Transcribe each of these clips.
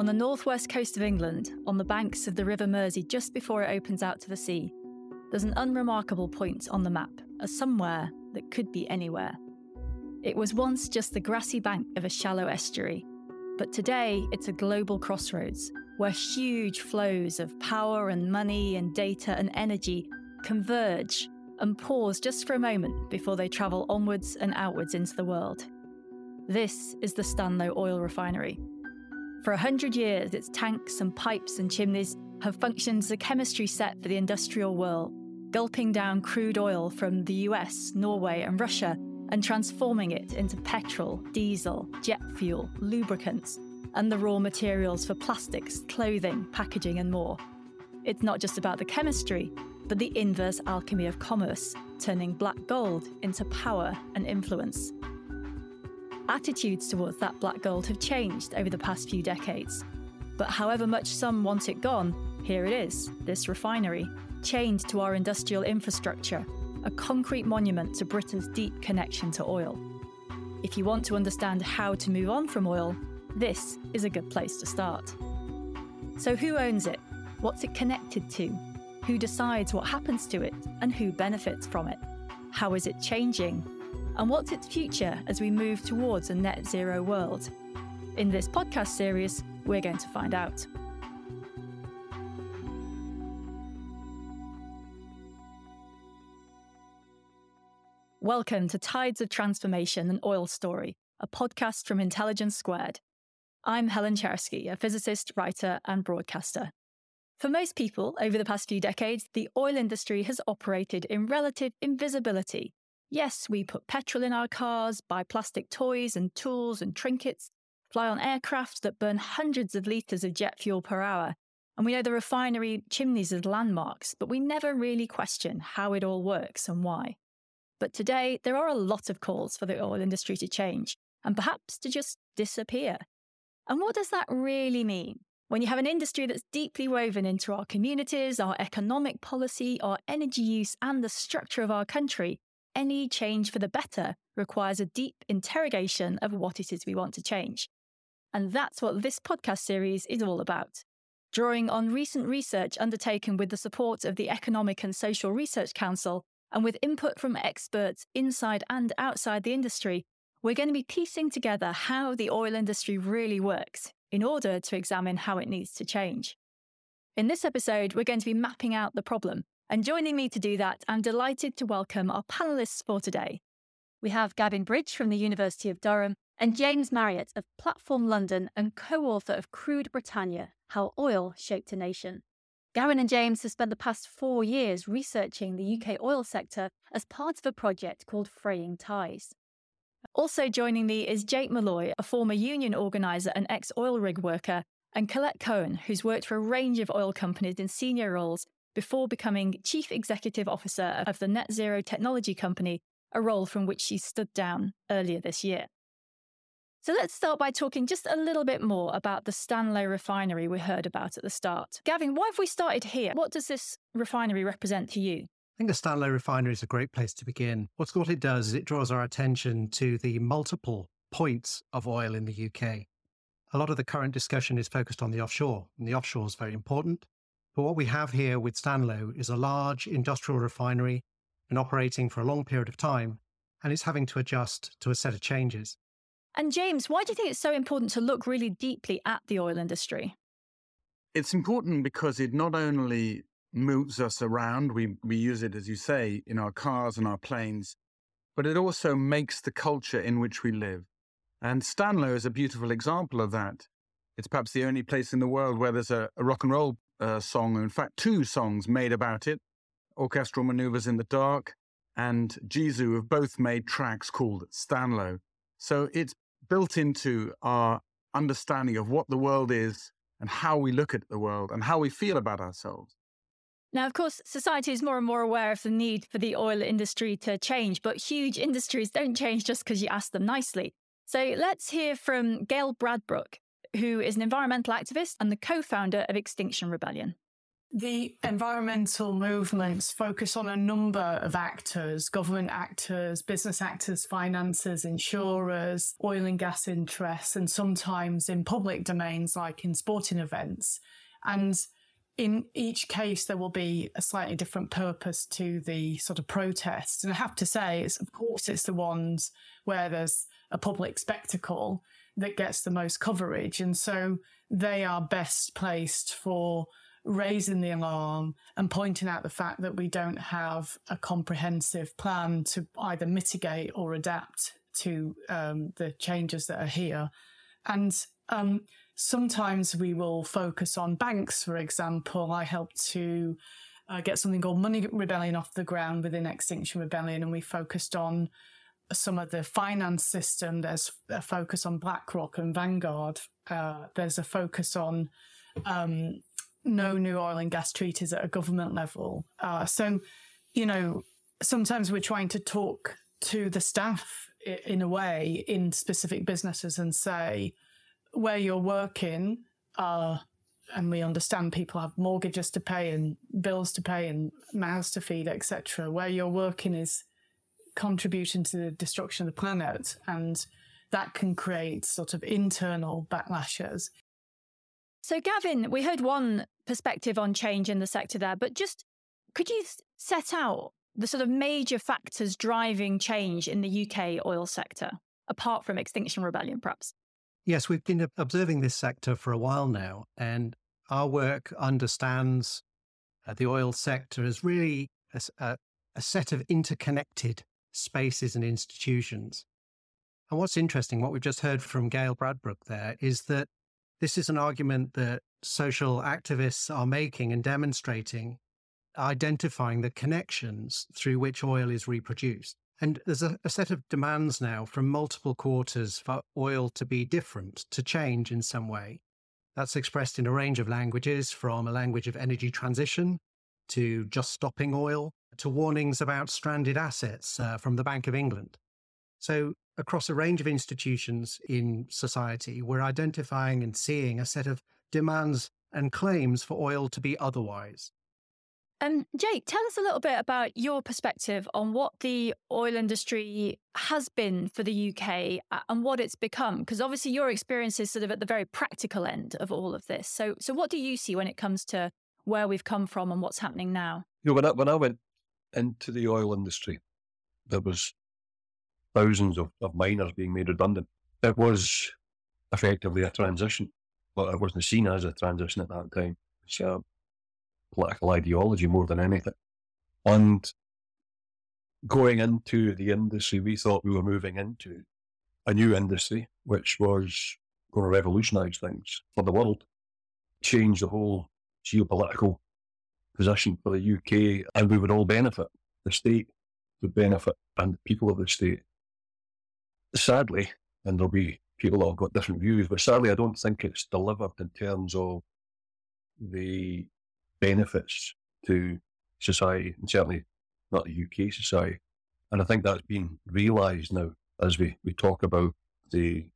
On the northwest coast of England, on the banks of the River Mersey just before it opens out to the sea, there's an unremarkable point on the map, a somewhere that could be anywhere. It was once just the grassy bank of a shallow estuary, but today it's a global crossroads where huge flows of power and money and data and energy converge and pause just for a moment before they travel onwards and outwards into the world. This is the Stanlow Oil Refinery. For 100 years, its tanks and pipes and chimneys have functioned as a chemistry set for the industrial world, gulping down crude oil from the US, Norway and Russia and transforming it into petrol, diesel, jet fuel, lubricants, and the raw materials for plastics, clothing, packaging and more. It's not just about the chemistry, but the inverse alchemy of commerce, turning black gold into power and influence. Attitudes towards that black gold have changed over the past few decades. But however much some want it gone, here it is, this refinery, chained to our industrial infrastructure, a concrete monument to Britain's deep connection to oil. If you want to understand how to move on from oil, this is a good place to start. So who owns it? What's it connected to? Who decides what happens to it and who benefits from it? How is it changing? And what's its future as we move towards a net zero world? In this podcast series, we're going to find out. Welcome to Tides of Transformation, an oil story, a podcast from Intelligence Squared. I'm Helen Czerski, a physicist, writer, and broadcaster. For most people, over the past few decades, the oil industry has operated in relative invisibility. Yes, we put petrol in our cars, buy plastic toys and tools and trinkets, fly on aircraft that burn hundreds of litres of jet fuel per hour, and we know the refinery chimneys as landmarks, but we never really question how it all works and why. But today, there are a lot of calls for the oil industry to change, and perhaps to just disappear. And what does that really mean? When you have an industry that's deeply woven into our communities, our economic policy, our energy use, and the structure of our country, any change for the better requires a deep interrogation of what it is we want to change. And that's what this podcast series is all about. Drawing on recent research undertaken with the support of the Economic and Social Research Council, and with input from experts inside and outside the industry, we're going to be piecing together how the oil industry really works in order to examine how it needs to change. In this episode, we're going to be mapping out the problem. And joining me to do that, I'm delighted to welcome our panellists for today. We have Gavin Bridge from the University of Durham and James Marriott of Platform London and co-author of Crude Britannia, How Oil Shaped a Nation. Gavin and James have spent the past 4 years researching the UK oil sector as part of a project called Fraying Ties. Also joining me is Jake Molloy, a former union organiser and ex-oil rig worker, and Colette Cohen, who's worked for a range of oil companies in senior roles before becoming Chief Executive Officer of the Net Zero Technology Company, a role from which she stood down earlier this year. So let's start by talking just a little bit more about the Stanlow refinery we heard about at the start. Gavin, why have we started here? What does this refinery represent to you? I think the Stanlow refinery is a great place to begin. What it does is it draws our attention to the multiple points of oil in the UK. A lot of the current discussion is focused on the offshore, and the offshore is very important. But what we have here with Stanlow is a large industrial refinery and operating for a long period of time, and it's having to adjust to a set of changes. And James, why do you think it's so important to look really deeply at the oil industry? It's important because it not only moves us around, we use it, as you say, in our cars and our planes, but it also makes the culture in which we live. And Stanlow is a beautiful example of that. It's perhaps the only place in the world where there's a rock and roll song, in fact, 2 songs made about it, Orchestral Maneuvers in the Dark and Jesu have both made tracks called Stanlow. So it's built into our understanding of what the world is and how we look at the world and how we feel about ourselves. Now, of course, society is more and more aware of the need for the oil industry to change, but huge industries don't change just because you ask them nicely. So let's hear from Gail Bradbrook, who is an environmental activist and the co-founder of Extinction Rebellion. The environmental movements focus on a number of actors, government actors, business actors, financiers, insurers, oil and gas interests, and sometimes in public domains like in sporting events. And in each case, there will be a slightly different purpose to the sort of protests. And I have to say, of course, it's the ones where there's a public spectacle that gets the most coverage. And so they are best placed for raising the alarm and pointing out the fact that we don't have a comprehensive plan to either mitigate or adapt to the changes that are here. And sometimes we will focus on banks, for example. I helped to get something called Money Rebellion off the ground within Extinction Rebellion, and we focused on some of the finance system. There's a focus on BlackRock and Vanguard. There's a focus on no new oil and gas treaties at a government level. So, you know, sometimes we're trying to talk to the staff in a way in specific businesses and say, where you're working, and we understand people have mortgages to pay and bills to pay and mouths to feed, etc. Where you're working is contributing to the destruction of the planet, and that can create sort of internal backlashes. So, Gavin, we heard one perspective on change in the sector there, but just could you set out the sort of major factors driving change in the UK oil sector, apart from Extinction Rebellion, perhaps? Yes, we've been observing this sector for a while now, and our work understands the oil sector as really a set of interconnected spaces and institutions. And what's interesting, what we've just heard from Gail Bradbrook there, is that this is an argument that social activists are making and demonstrating, identifying the connections through which oil is reproduced. And there's a set of demands now from multiple quarters for oil to be different, to change in some way. That's expressed in a range of languages, from a language of energy transition to just stopping oil, to warnings about stranded assets from the Bank of England. So across a range of institutions in society, we're identifying and seeing a set of demands and claims for oil to be otherwise. Jake, tell us a little bit about your perspective on what the oil industry has been for the UK and what it's become, because obviously your experience is sort of at the very practical end of all of this. So what do you see when it comes to where we've come from and what's happening now? You know, when I went into the oil industry, there was thousands of miners being made redundant. It was effectively a transition, but it wasn't seen as a transition at that time. So political ideology more than anything. And going into the industry, we thought we were moving into a new industry, which was going to revolutionise things for the world, change the whole geopolitical position for the UK, and we would all benefit. The state would benefit, and the people of the state. Sadly, and there'll be people that have got different views, but sadly I don't think it's delivered in terms of the benefits to society, and certainly not the UK society. And I think that's being realised now as we talk about the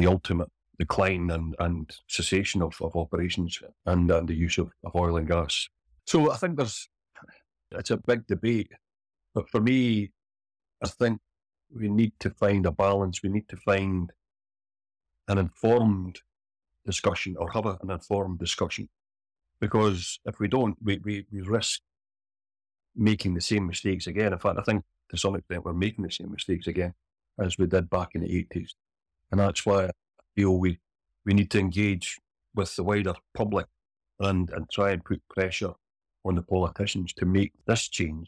ultimate decline and cessation of operations and the use of oil and gas. So I think it's a big debate. But for me, I think we need to find a balance. We need to find an informed discussion, or have an informed discussion. Because if we don't, we risk making the same mistakes again. In fact, I think to some extent we're making the same mistakes again as we did back in the 80s. And that's why I feel we need to engage with the wider public and try and put pressure on the politicians to make this change,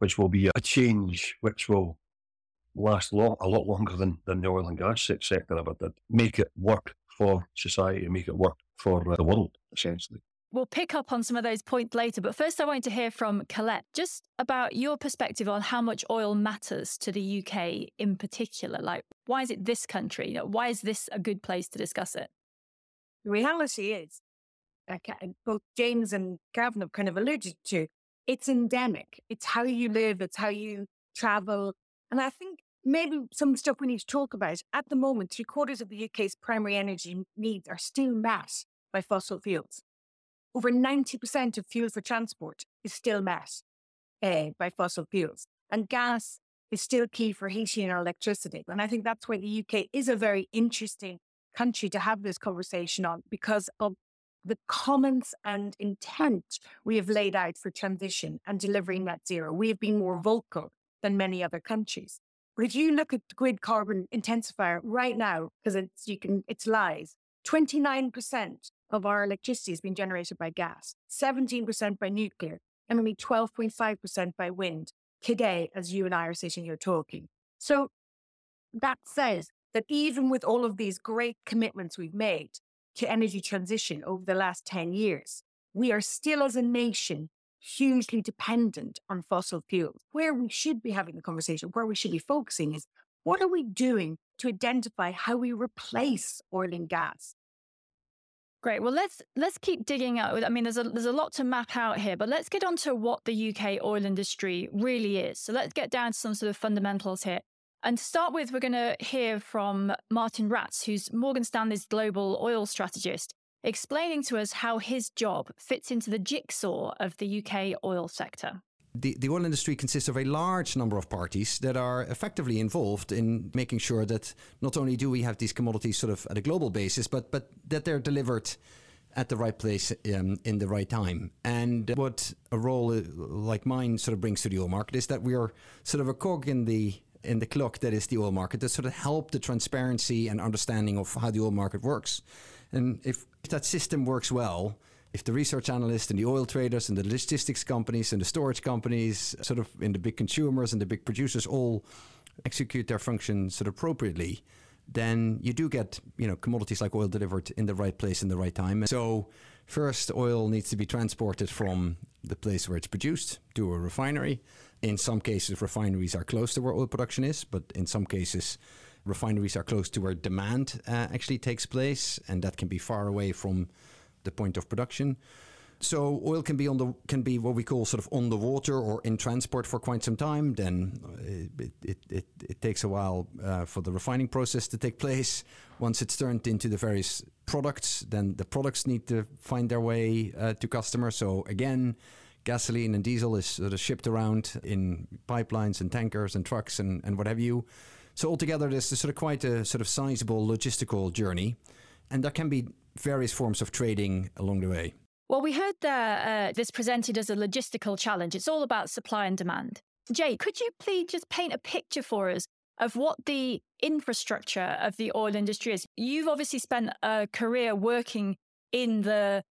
which will be a change which will last a lot longer than the oil and gas sector ever did. Make it work for society, make it work for the world, essentially. We'll pick up on some of those points later, but first I wanted to hear from Colette just about your perspective on how much oil matters to the UK in particular. Like, why is it this country? You know, why is this a good place to discuss it? The reality is, both James and Gavin have kind of alluded to, it's endemic. It's how you live, it's how you travel. And I think maybe some stuff we need to talk about. At the moment, 3/4 of the UK's primary energy needs are still met by fossil fuels. Over 90% of fuel for transport is still met by fossil fuels. And gas is still key for heating our electricity. And I think that's where the UK is a very interesting country to have this conversation on, because of the comments and intent we have laid out for transition and delivering net zero. We have been more vocal than many other countries. But if you look at the grid carbon intensifier right now, because it's live, 29% of our electricity has been generated by gas, 17% by nuclear, and only 12.5% by wind today, as you and I are sitting here talking. So that says that even with all of these great commitments we've made to energy transition over the last 10 years, we are still as a nation hugely dependent on fossil fuels. Where we should be having the conversation, where we should be focusing is, what are we doing to identify how we replace oil and gas? Great. Well, let's keep digging out. I mean, there's a lot to map out here, but let's get on to what the UK oil industry really is. So let's get down to some sort of fundamentals here. And to start with, we're going to hear from Martijn Rats, who's Morgan Stanley's global oil strategist, explaining to us how his job fits into the jigsaw of the UK oil sector. The oil industry consists of a large number of parties that are effectively involved in making sure that not only do we have these commodities sort of at a global basis, but that they're delivered at the right place in the right time. And what a role like mine sort of brings to the oil market is that we are sort of a cog in the clock that is the oil market, that sort of help the transparency and understanding of how the oil market works. And if that system works well, if the research analysts and the oil traders and the logistics companies and the storage companies, sort of in the big consumers and the big producers, all execute their functions sort of appropriately, then you do get, commodities like oil delivered in the right place in the right time. And so first, oil needs to be transported from the place where it's produced to a refinery. In some cases, refineries are close to where oil production is, but in some cases, refineries are close to where demand actually takes place, and that can be far away from the point of production. So oil can be what we call sort of on the water or in transport for quite some time. Then it takes a while for the refining process to take place. Once it's turned into the various products, then the products need to find their way to customers. So again, gasoline and diesel is sort of shipped around in pipelines and tankers and trucks and what have you. So altogether, there's sort of quite a sort of sizable logistical journey, and there can be various forms of trading along the way. Well, we heard that this presented as a logistical challenge. It's all about supply and demand. Jay, could you please just paint a picture for us of what the infrastructure of the oil industry is? You've obviously spent a career working in the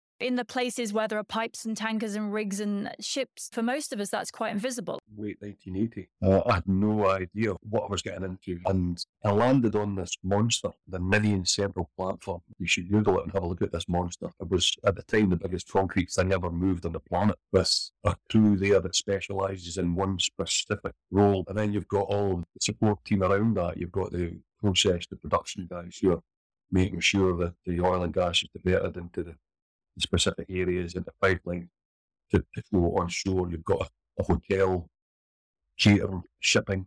places where there are pipes and tankers and rigs and ships. For most of us, that's quite invisible. Late 1980, I had no idea what I was getting into. And I landed on this monster, the Ninian Central platform. You should Google it and have a look at this monster. It was, at the time, the biggest concrete thing ever moved on the planet, with a crew there that specialises in one specific role. And then you've got all the support team around that. You've got the process, the production guys who are making sure that the oil and gas is diverted into the specific areas in the pipeline to flow on shore. You've got a hotel, catering, shipping.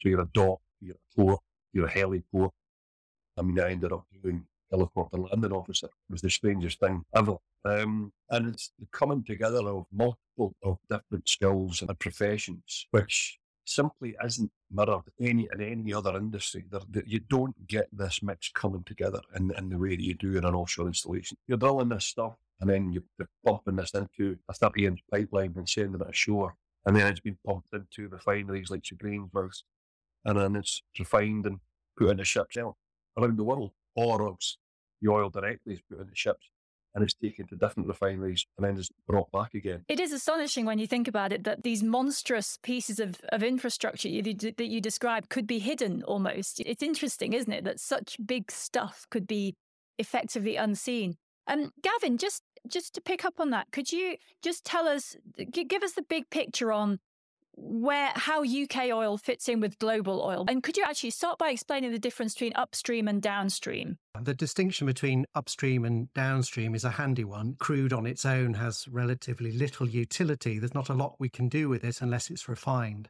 So you're a dock, you're a port, you're a heliport. I mean, I ended up doing helicopter landing officer. It was the strangest thing ever. And it's the coming together of multiple of different skills and professions, which simply isn't mirrored in any other industry. You don't get this mix coming together in the way that you do in an offshore installation. You're drilling this stuff, and then you're pumping this into a 30-inch pipeline and sending it ashore, and then it's been pumped into refineries like Grangemouth, and then it's refined and put into ships around the world, or the oil directly is put into ships. And it's taken to different refineries and then it's brought back again. It is astonishing when you think about it that these monstrous pieces of infrastructure that you describe could be hidden almost. It's interesting, isn't it, that such big stuff could be effectively unseen. Gavin, just to pick up on that, could you just tell us, give us the big picture on how UK oil fits in with global oil? And could you actually start by explaining the difference between upstream and downstream? The distinction between upstream and downstream is a handy one. Crude on its own has relatively little utility. There's not a lot we can do with it unless it's refined.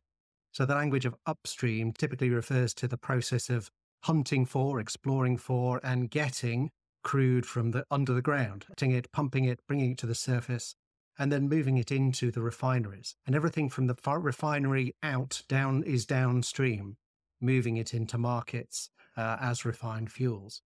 So the language of upstream typically refers to the process of hunting for, exploring for, and getting crude from under the ground, getting it, pumping it, bringing it to the surface, and then moving it into the refineries. And everything from the refinery out down is downstream, moving it into markets as refined fuels.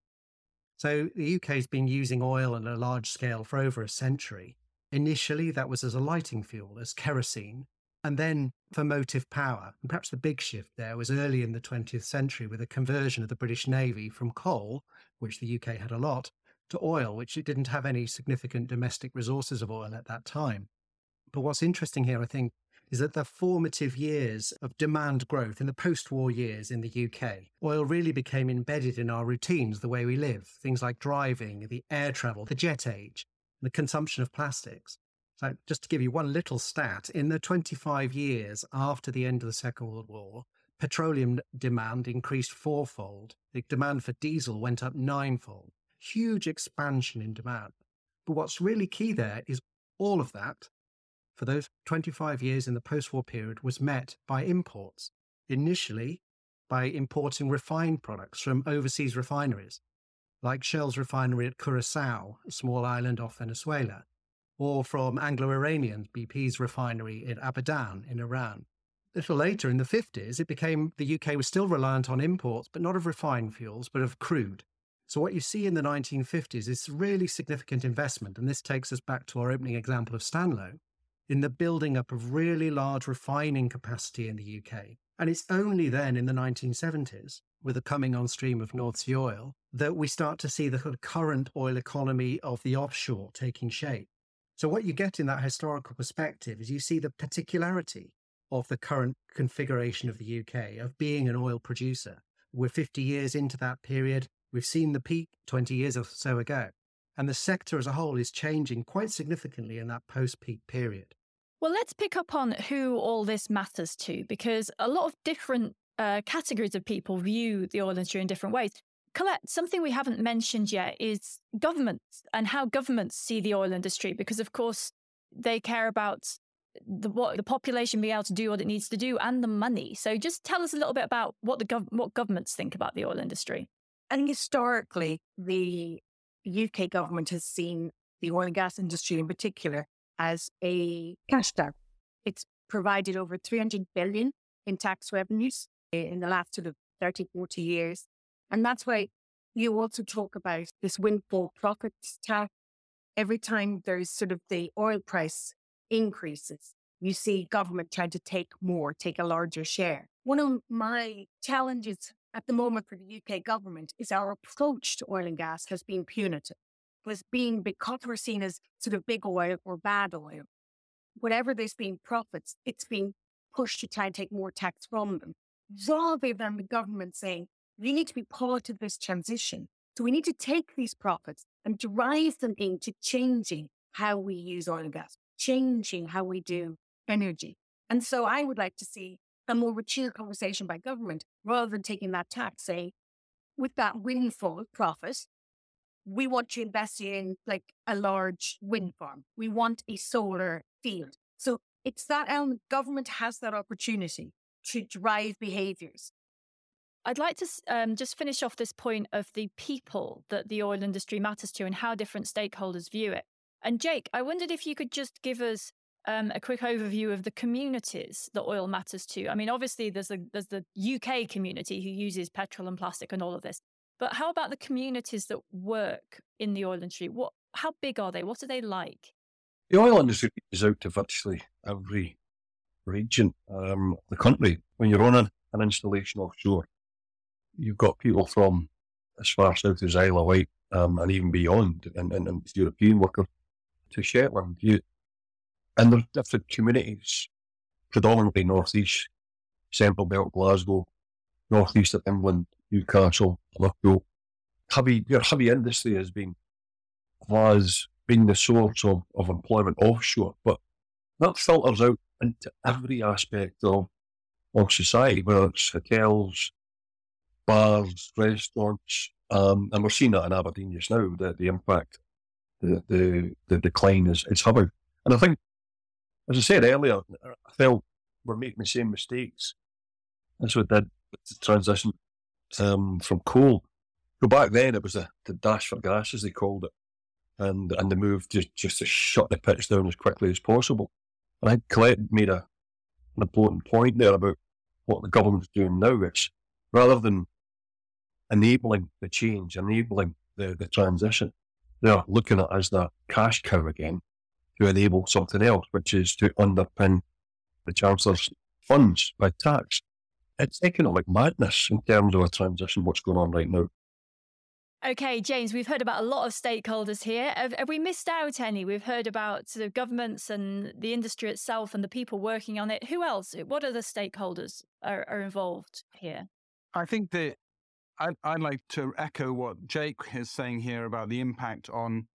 So the UK has been using oil on a large scale for over a century. Initially, that was as a lighting fuel, as kerosene, and then for motive power. And perhaps the big shift there was early in the 20th century with the conversion of the British Navy from coal, which the UK had a lot, to oil, which it didn't have any significant domestic resources of oil at that time. But what's interesting here, I think, is that the formative years of demand growth in the post-war years in the UK, oil really became embedded in our routines, the way we live, things like driving, the air travel, the jet age, the consumption of plastics. So just to give you one little stat, in the 25 years after the end of the Second World War, petroleum demand increased fourfold. The demand for diesel went up ninefold. Huge expansion in demand. But what's really key there is all of that, for those 25 years in the post-war period, was met by imports, initially by importing refined products from overseas refineries, like Shell's refinery at Curacao, a small island off Venezuela, or from Anglo-Iranian, BP's refinery in Abadan in Iran. A little later, in the 50s, it became the UK was still reliant on imports, but not of refined fuels, but of crude. So what you see in the 1950s is really significant investment, and this takes us back to our opening example of Stanlow, in the building up of really large refining capacity in the UK. And it's only then in the 1970s, with the coming on stream of North Sea oil, that we start to see the current oil economy of the offshore taking shape. So what you get in that historical perspective is you see the particularity of the current configuration of the UK, of being an oil producer. We're 50 years into that period. We've seen the peak 20 years or so ago. And the sector as a whole is changing quite significantly in that post-peak period. Well, let's pick up on who all this matters to, because a lot of different categories of people view the oil industry in different ways. Colette, something we haven't mentioned yet is governments and how governments see the oil industry, because, of course, they care about what the population being able to do what it needs to do and the money. So just tell us a little bit about what governments think about the oil industry. And historically, the UK government has seen the oil and gas industry in particular as a cash cow. It's provided over 300 billion in tax revenues in the last sort of 30, 40 years. And that's why you also talk about this windfall profits tax. Every time there's sort of the oil price increases, you see government trying to take more, take a larger share. One of my challenges at the moment for the UK government is our approach to oil and gas has been punitive. Because we're seen as sort of big oil or bad oil. Whatever there's been profits, it's been pushed to try and take more tax from them, rather than the government saying, we need to be part of this transition. So we need to take these profits and drive them into changing how we use oil and gas, changing how we do energy. And so I would like to see a more mature conversation by government, rather than taking that tax, say, with that windfall profit, we want to invest in like a large wind farm. We want a solar field. So it's that element, government has that opportunity to drive behaviours. I'd like to just finish off this point of the people that the oil industry matters to and how different stakeholders view it. And Jake, I wondered if you could just give us a quick overview of the communities that oil matters to. I mean, obviously, there's the UK community who uses petrol and plastic and all of this. But how about the communities that work in the oil industry? How big are they? What are they like? The oil industry is out to virtually every region of the country. When you're on an installation offshore, you've got people from as far south as Isle of Wight and even beyond, and European workers to Shetland. And there's different communities, predominantly North East, Central Belt, Glasgow, North East of England, Newcastle, Liverpool. Heavy industry has been the source of employment offshore, but that filters out into every aspect of society, whether it's hotels, bars, restaurants, and we're seeing that in Aberdeen just now, the impact, the decline is having. And I think, as I said earlier, I felt we're making the same mistakes. That's what I did with the transition from coal. So back then it was the dash for gas, as they called it, and the move just to shut the pitch down as quickly as possible. And I Colette made an important point there about what the government's doing now, which rather than enabling the change, enabling the transition, they're looking at it as their cash cow again to enable something else, which is to underpin the Chancellor's funds by tax. It's economic madness in terms of a transition, what's going on right now. Okay, James, we've heard about a lot of stakeholders here. Have we missed out any? We've heard about sort of governments and the industry itself and the people working on it. Who else? What other stakeholders are involved here? I think that I'd like to echo what Jake is saying here about the impact on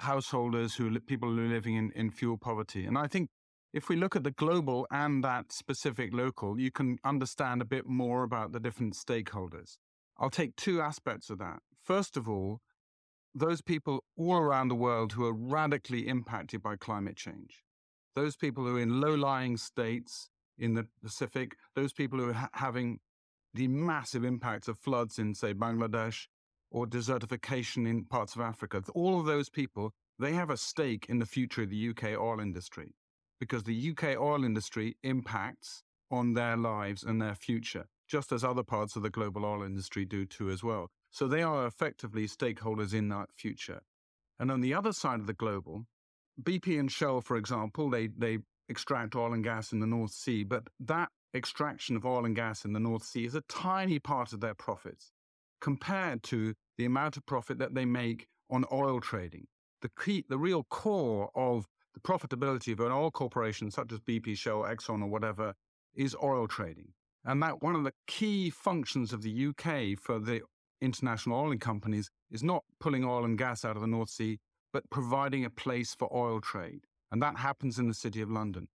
householders, people who are living in fuel poverty. And I think if we look at the global and that specific local, you can understand a bit more about the different stakeholders. I'll take two aspects of that. First of all, those people all around the world who are radically impacted by climate change, those people who are in low-lying states in the Pacific, those people who are having the massive impacts of floods in, say, Bangladesh or desertification in parts of Africa. All of those people, they have a stake in the future of the UK oil industry because the UK oil industry impacts on their lives and their future, just as other parts of the global oil industry do too as well. So they are effectively stakeholders in that future. And on the other side of the global, BP and Shell, for example, they extract oil and gas in the North Sea, but that extraction of oil and gas in the North Sea is a tiny part of their profits compared to the amount of profit that they make on oil trading. The real core of the profitability of an oil corporation such as BP, Shell, Exxon or whatever is oil trading. And that one of the key functions of the UK for the international oil companies is not pulling oil and gas out of the North Sea, but providing a place for oil trade. And that happens in the City of London.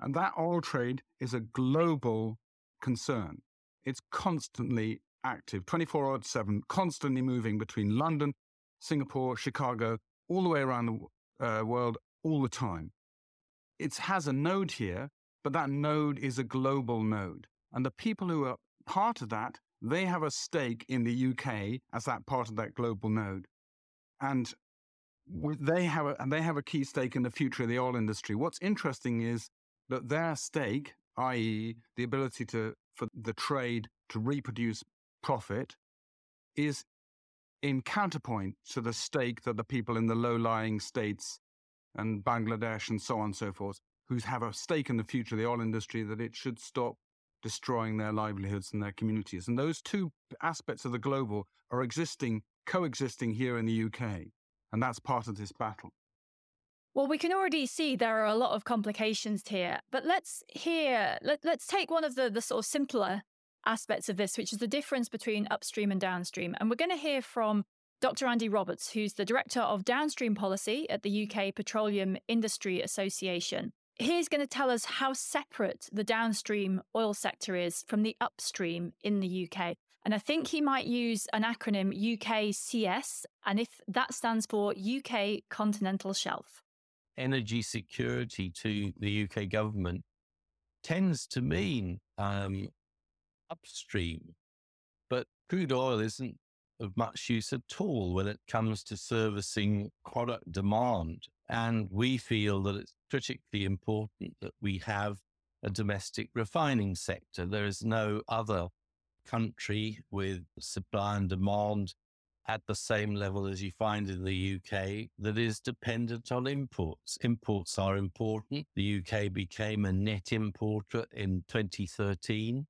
And that oil trade is a global concern. It's constantly active, 24/7, constantly moving between London, Singapore, Chicago, all the way around the world, all the time. It has a node here, but that node is a global node. And the people who are part of that, they have a stake in the UK as that part of that global node. And they have a key stake in the future of the oil industry. What's interesting is that their stake, i.e. the ability for the trade to reproduce profit, is in counterpoint to the stake that the people in the low-lying states and Bangladesh and so on and so forth, who have a stake in the future of the oil industry, that it should stop destroying their livelihoods and their communities. And those two aspects of the global are coexisting here in the UK. And that's part of this battle. Well, we can already see there are a lot of complications here, but let's take one of the sort of simpler aspects of this, which is the difference between upstream and downstream. And we're going to hear from Dr. Andy Roberts, who's the Director of Downstream Policy at the UK Petroleum Industry Association. He's going to tell us how separate the downstream oil sector is from the upstream in the UK. And I think he might use an acronym UKCS, and if that stands for UK Continental Shelf. Energy security to the UK government tends to mean upstream, but crude oil isn't of much use at all when it comes to servicing product demand. And we feel that it's critically important that we have a domestic refining sector. There is no other country with supply and demand at the same level as you find in the UK that is dependent on imports. Imports are important. The UK became a net importer in 2013.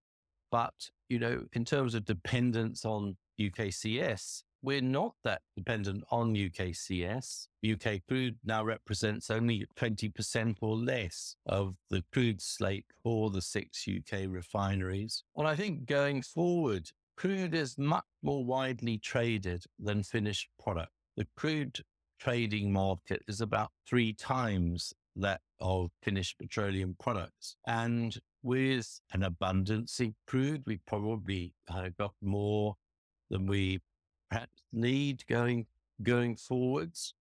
But, in terms of dependence on UKCS, we're not that dependent on UKCS. UK crude now represents only 20% or less of the crude slate for the 6 UK refineries. Well, I think going forward, crude is much more widely traded than finished product. The crude trading market is about 3 times that of finished petroleum products. And with an abundance of crude, we probably got more than we perhaps need going forwards.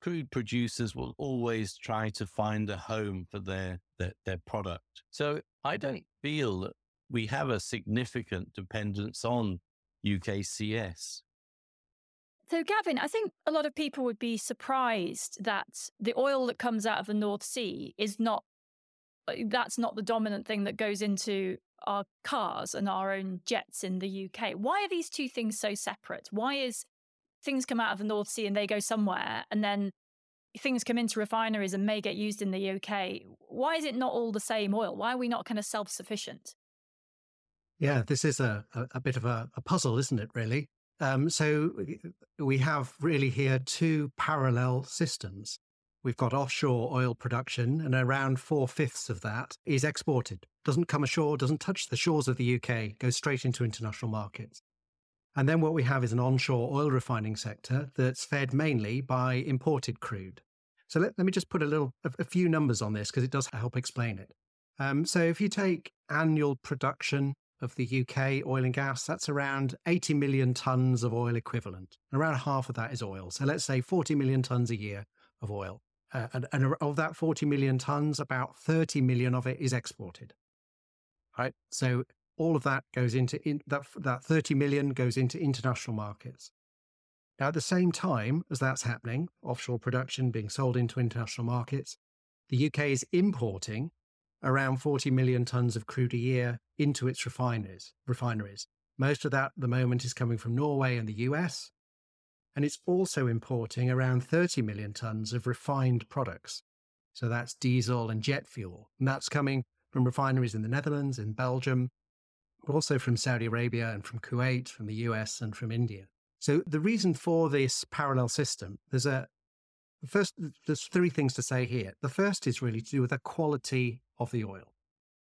Crude producers will always try to find a home for their product. So I don't feel that we have a significant dependence on UKCS. So, Gavin, I think a lot of people would be surprised that the oil that comes out of the North Sea is not, that's not the dominant thing that goes into our cars and our own jets in the UK. Why are these two things so separate? Why is things come out of the North Sea and they go somewhere, and then things come into refineries and may get used in the UK? Why is it not all the same oil? Why are we not kind of self-sufficient? Yeah, this is a bit of a puzzle, isn't it, really? So we have really here two parallel systems. We've got offshore oil production, and around 4/5 of that is exported. Doesn't come ashore, doesn't touch the shores of the UK, goes straight into international markets. And then what we have is an onshore oil refining sector that's fed mainly by imported crude. So let me just put a few numbers on this, because it does help explain it. So if you take annual production of the UK oil and gas, that's around 80 million tonnes of oil equivalent. And around half of that is oil. So let's say 40 million tonnes a year of oil. And of that 40 million tonnes, about 30 million of it is exported. Right? So all of that goes into, that 30 million goes into international markets. Now, at the same time as that's happening, offshore production being sold into international markets, the UK is importing around 40 million tonnes of crude a year into its refineries. Most of that at the moment is coming from Norway and the US, and it's also importing around 30 million tonnes of refined products. So that's diesel and jet fuel, and that's coming from refineries in the Netherlands, in Belgium, but also from Saudi Arabia and from Kuwait, from the US and from India. So the reason for this parallel system, there's three things to say here. The first is really to do with the quality of the oil.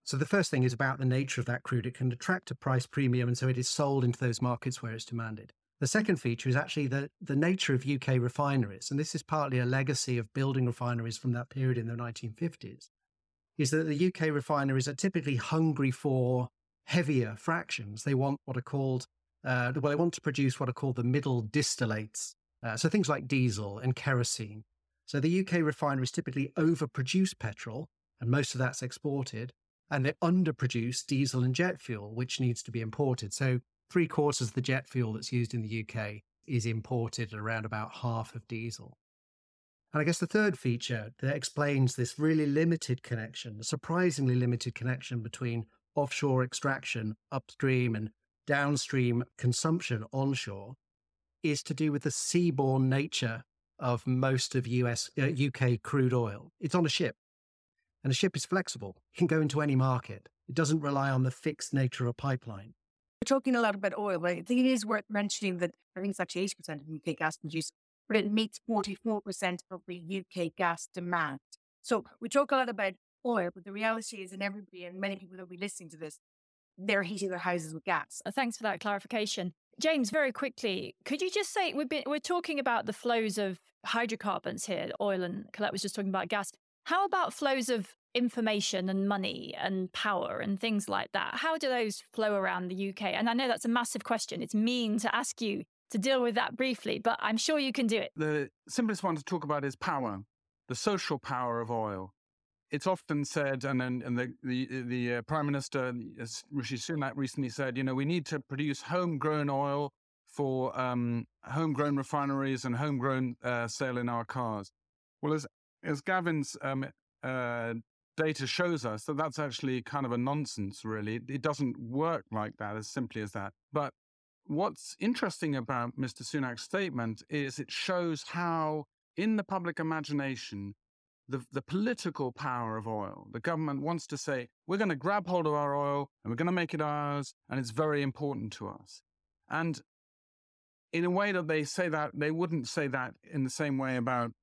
So the first thing is about the nature of that crude. It can attract a price premium, and so it is sold into those markets where it's demanded. The second feature is actually the nature of UK refineries, and this is partly a legacy of building refineries from that period in the 1950s, is that the UK refineries are typically hungry for heavier fractions. They want to produce what are called the middle distillates. So things like diesel and kerosene. So the UK refineries typically overproduce petrol, and most of that's exported, and they underproduce diesel and jet fuel, which needs to be imported. So 3/4 of the jet fuel that's used in the UK is imported, and around about half of diesel. And I guess the third feature that explains this really limited connection, surprisingly limited connection between offshore extraction, upstream, and downstream consumption onshore, is to do with the seaborne nature of most of UK crude oil. It's on a ship, and a ship is flexible. It can go into any market. It doesn't rely on the fixed nature of a pipeline. We're talking a lot about oil, but I think it is worth mentioning that I think it's actually 80% of UK gas produced, but it meets 44% of the UK gas demand. So we talk a lot about oil, but the reality is, and everybody and many people that will be listening to this, they're heating their houses with gas. Thanks for that clarification. James, very quickly, could you just say, we're talking about the flows of hydrocarbons here, oil, and Colette was just talking about gas. How about flows of information and money and power and things like that? How do those flow around the UK? And I know that's a massive question. It's mean to ask you to deal with that briefly, but I'm sure you can do it. The simplest one to talk about is power, the social power of oil. It's often said, and the Prime Minister, Rishi Sunak, recently said, we need to produce homegrown oil for homegrown refineries and homegrown sale in our cars. Well, as Gavin's data shows us, that's actually kind of a nonsense, really. It doesn't work like that, as simply as that. But what's interesting about Mr. Sunak's statement is it shows how, in the public imagination, the political power of oil. The government wants to say, we're going to grab hold of our oil and we're going to make it ours, and it's very important to us. And in a way that they say that, they wouldn't say that in the same way about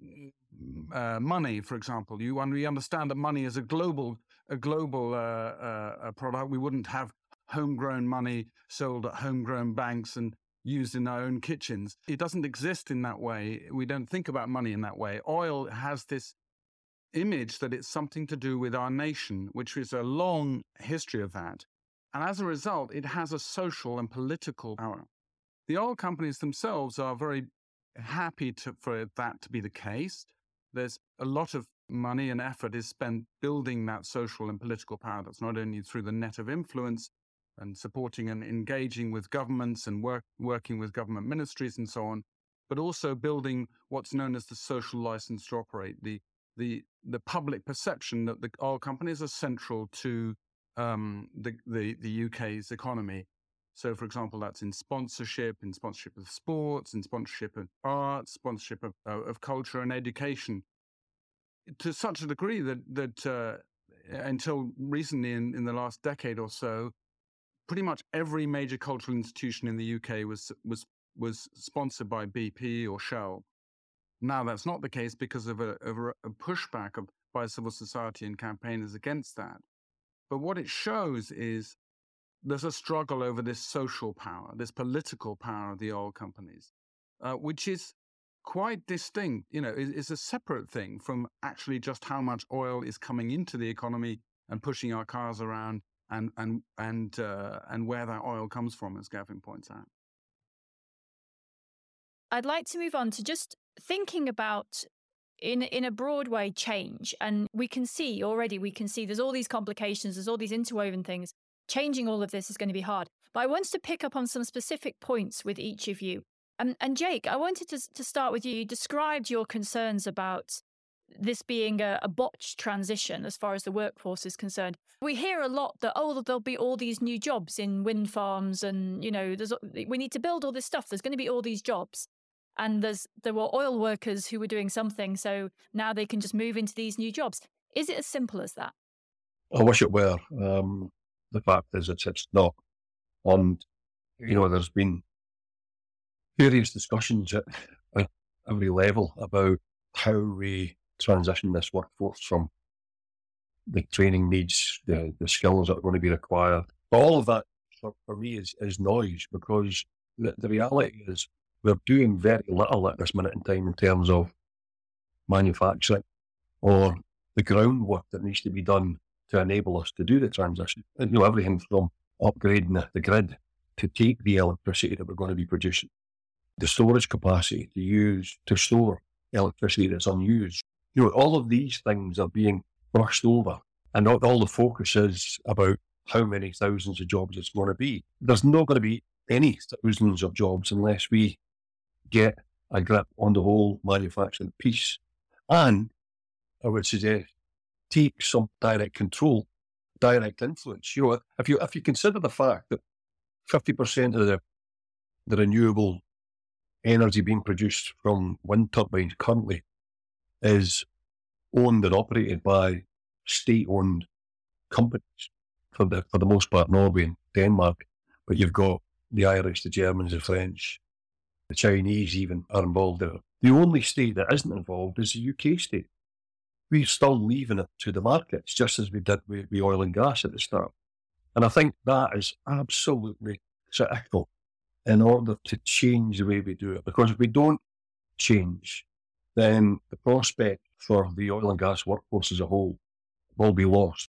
money, for example. We understand that money is a global product. We wouldn't have homegrown money sold at homegrown banks and used in our own kitchens. It doesn't exist in that way. We don't think about money in that way. Oil has this image that it's something to do with our nation, which is a long history of that. And as a result, it has a social and political power. The oil companies themselves are very happy for that to be the case. There's a lot of money and effort is spent building that social and political power. That's not only through the net of influence and supporting and engaging with governments and working with government ministries and so on, but also building what's known as the social license to operate, the public perception that the oil companies are central to the UK's economy. So, for example, that's in sponsorship of sports, in sponsorship of art, sponsorship of culture and education, to such a degree that until recently, in the last decade or so, pretty much every major cultural institution in the UK was sponsored by BP or Shell. Now that's not the case because of a pushback by civil society and campaigners against that. But what it shows is there's a struggle over this social power, this political power of the oil companies, which is quite distinct. You know, it's a separate thing from actually just how much oil is coming into the economy and pushing our cars around and where that oil comes from, as Gavin points out. I'd like to move on to just thinking about, in a broad way, change. And we can see there's all these complications, there's all these interwoven things. Changing all of this is going to be hard. But I wanted to pick up on some specific points with each of you. And Jake, I wanted to start with you. You described your concerns about this being a botched transition as far as the workforce is concerned. We hear a lot that, there'll be all these new jobs in wind farms and, we need to build all this stuff. There's going to be all these jobs. And there were oil workers who were doing something, so now they can just move into these new jobs. Is it as simple as that? I wish it were. The fact is it's not. And, there's been various discussions at every level about how we transition this workforce from the training needs, the skills that are going to be required. But all of that, for me, is noise, because the reality is we're doing very little at this minute in time in terms of manufacturing or the groundwork that needs to be done to enable us to do the transition. And, everything from upgrading the grid to take the electricity that we're going to be producing, the storage capacity to store electricity that's unused. All of these things are being brushed over, and not all the focus is about how many thousands of jobs it's going to be. There's not going to be any thousands of jobs unless we get a grip on the whole manufacturing piece. And I would suggest take some direct control, direct influence. If you consider the fact that 50% of the renewable energy being produced from wind turbines currently is owned and operated by state-owned companies, for the most part, Norway and Denmark. But you've got the Irish, the Germans, the French, the Chinese even are involved there. The only state that isn't involved is the UK state. We're still leaving it to the markets, just as we did with oil and gas at the start. And I think that is absolutely critical in order to change the way we do it. Because if we don't change, then the prospect for the oil and gas workforce as a whole will be lost.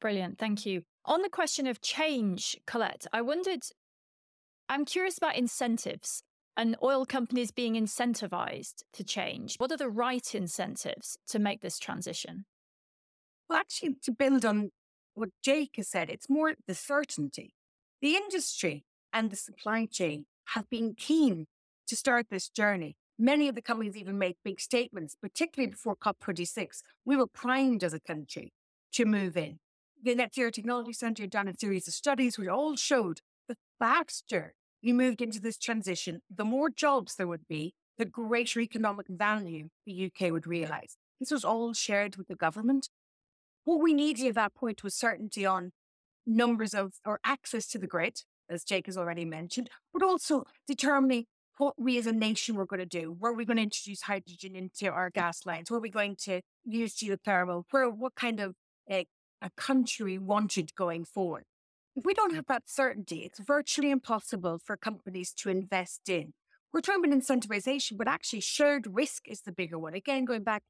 Brilliant, thank you. On the question of change, Colette, I'm curious about incentives and oil companies being incentivized to change. What are the right incentives to make this transition? Well, actually, to build on what Jake has said, it's more the certainty. The industry and the supply chain have been keen to start this journey. Many of the companies even made big statements, particularly before COP26. We were primed as a country to move in. The Net Zero Technology Centre had done a series of studies which all showed the faster you moved into this transition, the more jobs there would be, the greater economic value the UK would realise. This was all shared with the government. What we needed at that point was certainty on numbers of or access to the grid, as Jake has already mentioned, but also determining what we as a nation were going to do. Were we going to introduce hydrogen into our gas lines? Were we going to use geothermal? What kind of a country wanted going forward? If we don't have that certainty, it's virtually impossible for companies to invest in. We're talking about incentivization, but actually shared risk is the bigger one. Again, going back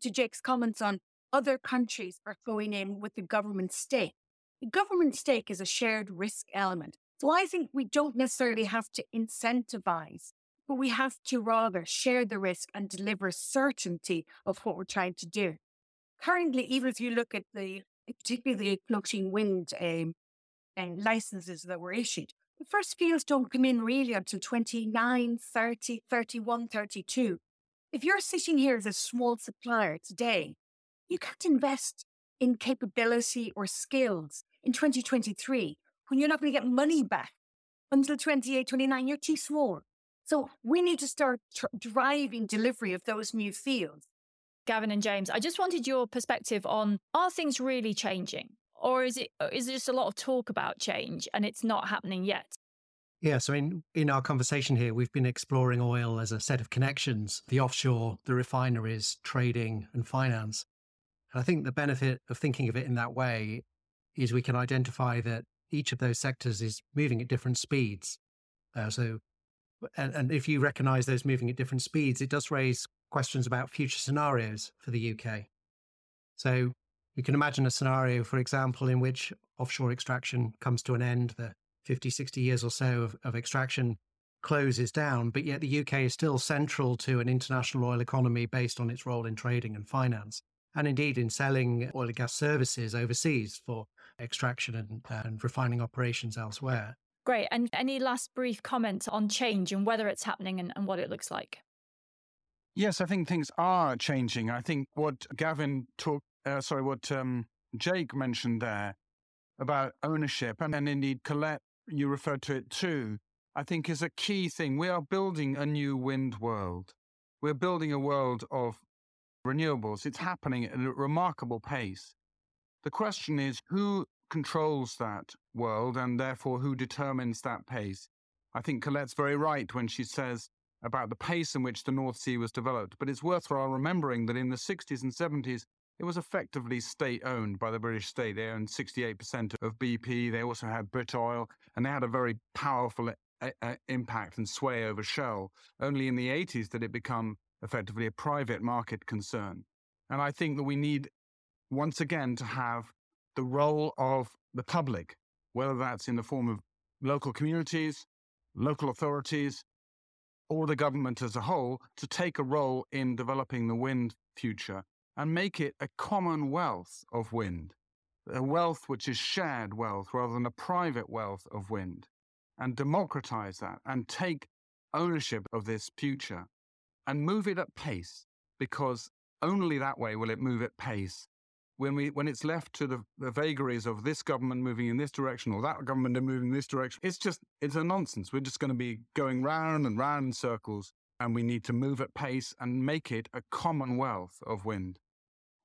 to Jake's comments on other countries are going in with the government stake. The government stake is a shared risk element. So I think we don't necessarily have to incentivize, but we have to rather share the risk and deliver certainty of what we're trying to do. Currently, even if you look at particularly the floating wind licenses that were issued, The first fields don't come in really until 29, 30, 31, 32. If you're sitting here as a small supplier today, you can't invest in capability or skills in 2023 when you're not going to get money back until 28, 29. You're too small. So we need to start driving delivery of those new fields. Gavin and James, I just wanted your perspective on, are things really changing? Or is it just a lot of talk about change and it's not happening yet? Yeah, so in our conversation here, we've been exploring oil as a set of connections, the offshore, the refineries, trading and finance. And I think the benefit of thinking of it in that way is we can identify that each of those sectors is moving at different speeds. And if you recognise those moving at different speeds, it does raise questions about future scenarios for the UK. So we can imagine a scenario, for example, in which offshore extraction comes to an end, the 50, 60 years or so of extraction closes down, but yet the UK is still central to an international oil economy based on its role in trading and finance, and indeed in selling oil and gas services overseas for extraction and refining operations elsewhere. Great. And any last brief comment on change and whether it's happening and what it looks like? Yes, I think things are changing. I think what Jake mentioned there about ownership, and indeed Colette, you referred to it too, I think is a key thing. We are building a new wind world. We're building a world of renewables. It's happening at a remarkable pace. The question is, who controls that world and therefore who determines that pace? I think Colette's very right when she says about the pace in which the North Sea was developed, but it's worthwhile remembering that in the 60s and 70s, it was effectively state-owned by the British state. They owned 68% of BP. They also had Britoil, and they had a very powerful impact and sway over Shell. Only in the 80s did it become effectively a private market concern. And I think that we need, once again, to have the role of the public, whether that's in the form of local communities, local authorities, or the government as a whole, to take a role in developing the wind future and make it a common wealth of wind, a wealth which is shared wealth rather than a private wealth of wind, and democratize that and take ownership of this future and move it at pace, because only that way will it move at pace. When it's left to the vagaries of this government moving in this direction or that government moving in this direction, it's a nonsense. We're just going to be going round and round in circles, and we need to move at pace and make it a commonwealth of wind.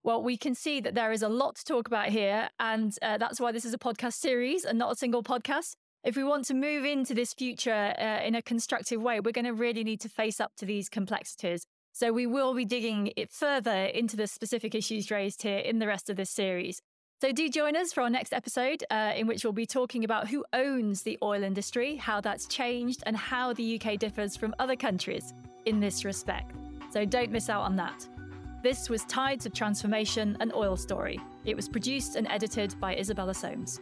Well, we can see that there is a lot to talk about here, and that's why this is a podcast series and not a single podcast. If we want to move into this future in a constructive way, we're going to really need to face up to these complexities. So we will be digging it further into the specific issues raised here in the rest of this series. So do join us for our next episode, in which we'll be talking about who owns the oil industry, how that's changed, and how the UK differs from other countries in this respect. So don't miss out on that. This was Tides of Transformation, an oil story. It was produced and edited by Isabella Soames.